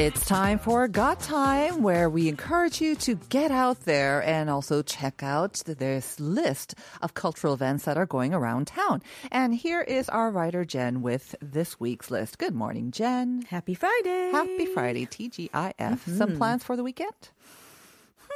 It's time for Got Time, where we encourage you to get out there and also check out this list of cultural events that are going around town. And here is our writer, Jen, with this week's list. Good morning, Jen. Happy Friday. Happy Friday, TGIF. Mm-hmm. Some plans for the weekend?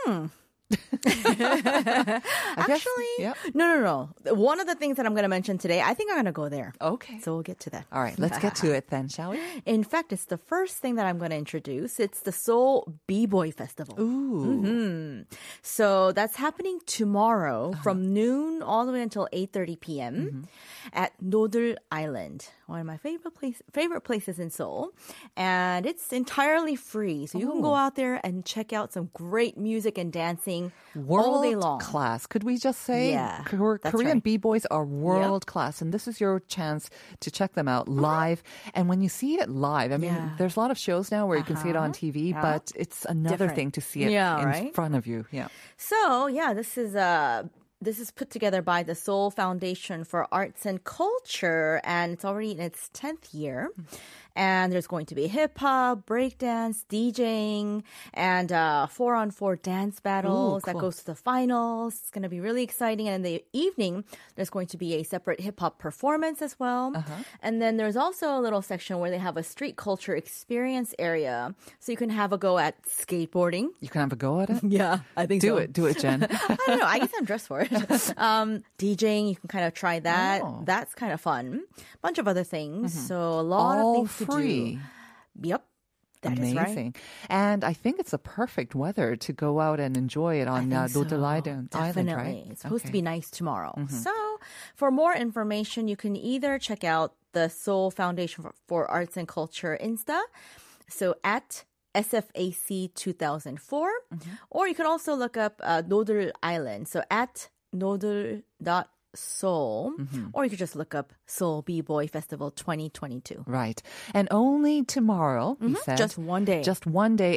No. One of the things that I'm going to mention today, I think I'm going to go there. Okay. So we'll get to that. All right, let's get to it then, shall we? In fact, it's the first thing that I'm going to introduce. It's the Seoul B Boy Festival. Ooh. Mm-hmm. So that's happening tomorrow from noon all the way until 8:30 p.m. At Nodeul Island, one of my favorite places in Seoul. And it's entirely free. So you can go out there and check out some great music and dancing. World all day long. Class. Could we just say Korean B-boys are world class, and this is your chance to check them out live. And when you see it live, I mean, there's a lot of shows now where you can see it on TV, but it's another thing to see it in front of you. Yeah. So, this is put together by the Seoul Foundation for Arts and Culture, and it's already in its 10th year. And there's going to be hip-hop, breakdance, DJing, and 4-on-4 dance battles that goes to the finals. It's going to be really exciting. And in the evening, there's going to be a separate hip-hop performance as well. And then there's also a little section where they have a street culture experience area. So you can have a go at skateboarding. You can have a go at it? Yeah, I think so. Do it, Jen. I don't know. I guess I'm dressed for it. DJing, you can kind of try that. Oh. That's kind of fun. A bunch of other things. So a lot of things free. Yep. That Amazing. Is right. And I think it's the perfect weather to go out and enjoy it on Nodeul Island, right? It's supposed to be nice tomorrow. So for more information, you can either check out the Seoul Foundation for Arts and Culture Insta. So at SFAC 2004. Or you can also look up Nodeul Island. So at nodeul.org. Seoul, or you could just look up Seoul B Boy Festival 2022. Right, and only tomorrow. He said, just one day,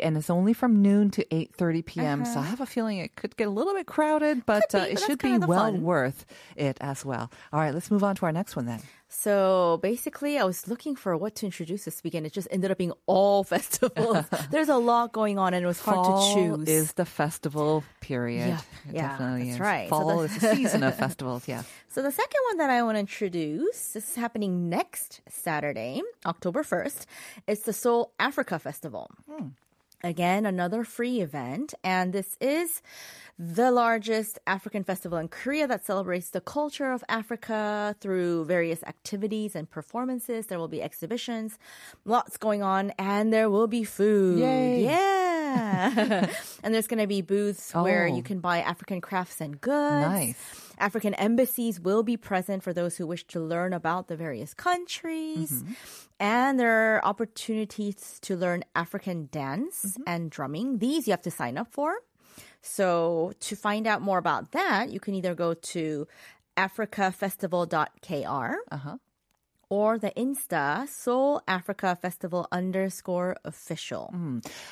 and it's only from noon to 8:30 p.m. So I have a feeling it could get a little bit crowded, but it should be well worth it as well. All right, let's move on to our next one then. So basically, I was looking for what to introduce this weekend. It just ended up being all festivals. There's a lot going on, and it was hard to choose. Is the festival period? Yeah, it definitely is. Right. Fall is the season of festivals. Yeah. So the second one that I want to introduce, this is happening next Saturday, October 1st. It's the Seoul Africa Festival. Again, another free event, and this is the largest African festival in Korea that celebrates the culture of Africa through various activities and performances. There will be exhibitions, lots going on, and there will be food. Yay. Yeah. And there's going to be booths where you can buy African crafts and goods. Nice. African embassies will be present for those who wish to learn about the various countries. And there are opportunities to learn African dance and drumming. These you have to sign up for. So to find out more about that, you can either go to africafestival.kr or the Insta, Seoul Africa Festival _official.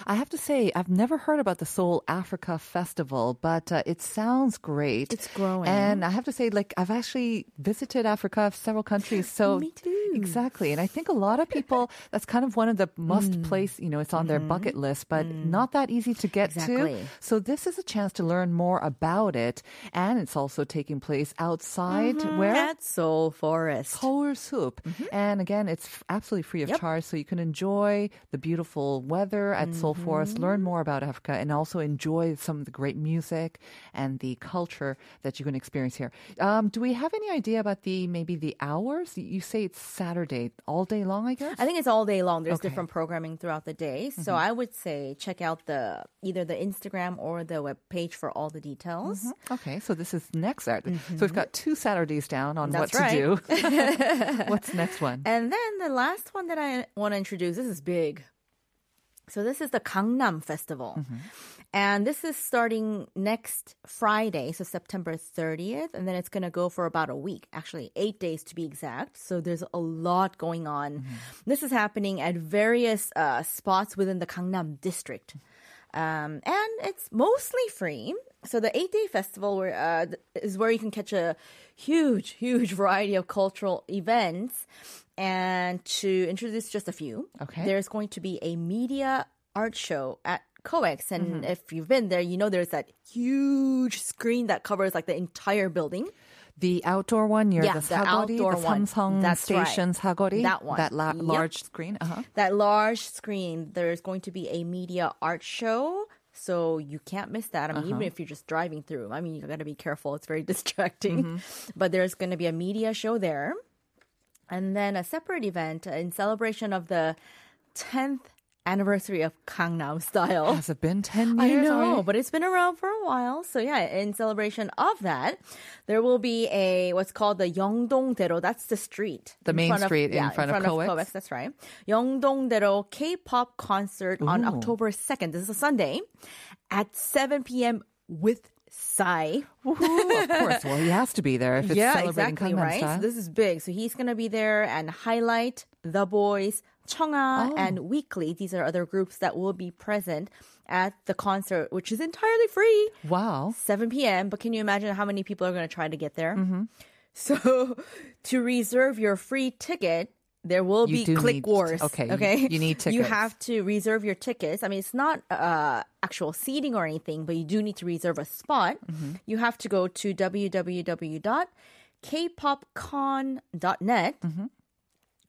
I have to say, I've never heard about the Seoul Africa Festival, but it sounds great. It's growing. And I have to say, I've actually visited Africa, several countries. So me too. Exactly. And I think a lot of people, that's kind of one of the must place, it's on their bucket list, but not that easy to get to. So this is a chance to learn more about it. And it's also taking place outside at Seoul Forest. Seoul Soup. And again, it's absolutely free of charge. So you can enjoy the beautiful weather at Seoul Forest, learn more about Africa, and also enjoy some of the great music and the culture that you can experience here. Do we have any idea about the hours? You say it's Saturday, all day long, I guess? I think it's all day long. There's different programming throughout the day. So I would say check out either the Instagram or the webpage for all the details. Okay, so this is next Saturday. So we've got 2 Saturdays down on what to do. What's the next one? And then the last one that I want to introduce, this is big. So this is the Gangnam Festival. And this is starting next Friday, so September 30th. And then it's going to go for about a week, actually 8 days to be exact. So there's a lot going on. Mm-hmm. This is happening at various spots within the Gangnam district. And it's mostly free. So the 8-day festival is where you can catch a huge, huge variety of cultural events. And to introduce just a few, there's going to be a media art show at COEX, and if you've been there, you know there's that huge screen that covers like the entire building. The outdoor one near the Sagori, the Samsung station Sagori. That one. Large screen. That large screen. There's going to be a media art show. So you can't miss that. I mean, even if you're just driving through, I mean, you got to be careful. It's very distracting. But there's going to be a media show there. And then a separate event in celebration of the 10th anniversary of Gangnam Style. Has it been 10 years? I know, but it's been around for a while. So yeah, in celebration of that, there will be a what's called the Yeongdong Daero. That's the street. The main street in front of COEX. That's right. Yeongdong Daero K-pop concert on October 2nd. This is a Sunday at 7 p.m. with Psy. Woohoo, of course. Well, he has to be there if it's celebrating Gangnam Style. So this is big. So he's going to be there and highlight The Boys, Cheonga, and Weekly. These are other groups that will be present at the concert, which is entirely free. Wow. 7 p.m. But can you imagine how many people are going to try to get there? So to reserve your free ticket, there will be click wars. Okay. You need tickets. You have to reserve your tickets. I mean, it's not actual seating or anything, but you do need to reserve a spot. You have to go to www.kpopcon.net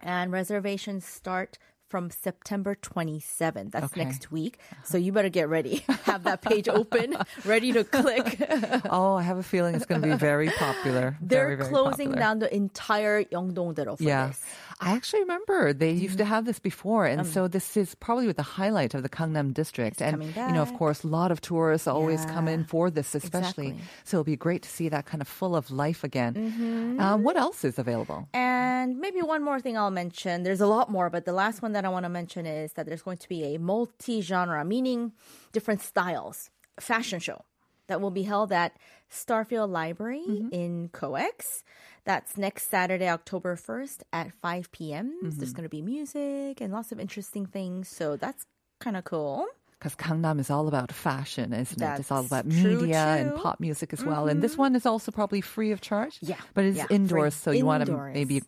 and reservations start from September 27th. That's next week. So you better get ready. Have that page open, ready to click. I have a feeling it's going to be very popular. They're closing down the entire Yeongdong Daero for this. I actually remember they used to have this before. And so this is probably the highlight of the Gangnam district. And, you know, of course, a lot of tourists always come in for this, especially. So it'll be great to see that kind of full of life again. What else is available? And maybe one more thing I'll mention. There's a lot more, but the last one that I want to mention is that there's going to be a multi-genre, meaning different styles, fashion show that will be held at Starfield Library in COEX. That's next Saturday, October 1st at 5 p.m. There's going to be music and lots of interesting things. So that's kind of cool. Because Gangnam is all about fashion, isn't it? It's all about media and pop music as well. And this one is also probably free of charge. Yeah. But it's indoors, so you want to maybe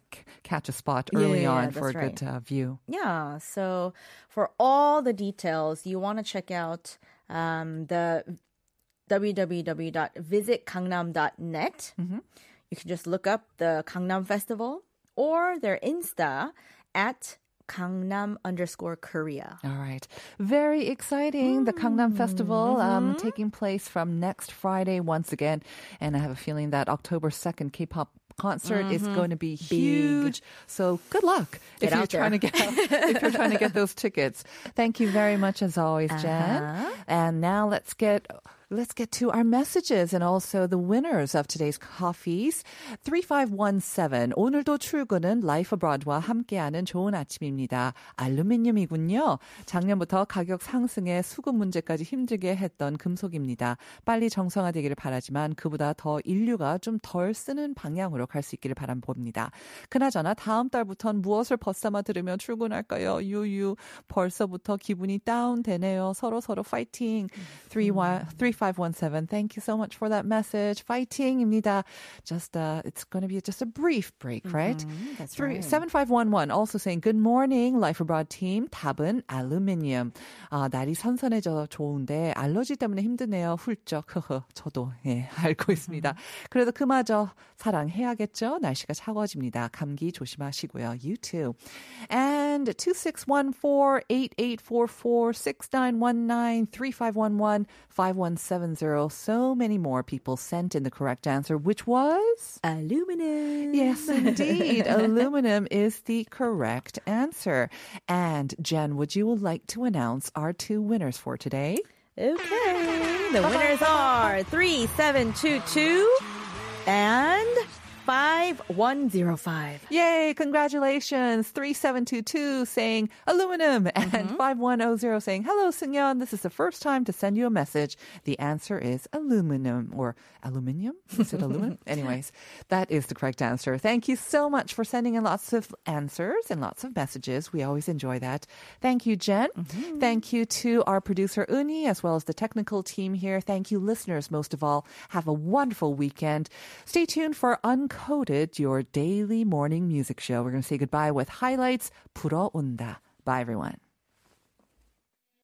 catch a spot early on for a good view. Yeah. So for all the details, you want to check out the www.visitgangnam.net. You can just look up the Gangnam Festival or their Insta at Gangnam_Korea. All right. Very exciting. The Gangnam Festival taking place from next Friday once again. And I have a feeling that October 2nd K-pop concert is going to be huge. So good luck if you're trying to get those tickets. Thank you very much as always, Jen. And now let's get to our messages and also the winners of today's coffees. 3517. 오늘도 출근은 라이프 abroad와 함께하는 좋은 아침입니다. 알루미늄이군요. 작년부터 가격 상승에 수급 문제까지 힘들게 했던 금속입니다. 빨리 정상화되기를 바라지만 그보다 더 인류가 좀 덜 쓰는 방향으로 갈 수 있기를 바라봅니다. 그나저나 다음 달부터는 무엇을 벗삼아 들으며 출근할까요? 유유. 벌써부터 기분이 다운되네요. 서로서로 파이팅. 3517, thank you so much for that message. 파이팅입니다. It's going to be just a brief break, right? That's right. 7511 also saying, good morning, Life Abroad team. 답은 알루미늄. 날이 선선해져 좋은데 알러지 때문에 힘드네요. 훌쩍. 저도 알고 있습니다. 그래도 그마저 사랑해야겠죠? 날씨가 차가워집니다. 감기 조심하시고요. You too. And 2614-8844-6919-3511-5170. So many more people sent in the correct answer, which was aluminum. Yes, indeed. Aluminum is the correct answer. And Jen, would you like to announce our two winners for today? Okay. The winners are 3722 and 5105. Yay, congratulations. 3722 saying aluminum and 5100 saying, hello, Seungyeon. This is the first time to send you a message. The answer is aluminum or aluminium. Is it aluminum? Anyways, that is the correct answer. Thank you so much for sending in lots of answers and lots of messages. We always enjoy that. Thank you, Jen. Mm-hmm. Thank you to our producer, Uni, as well as the technical team here. Thank you, listeners, most of all. Have a wonderful weekend. Stay tuned for Uncoded, your daily morning music show. We're going to say goodbye with highlights. 불어온다. Bye, everyone.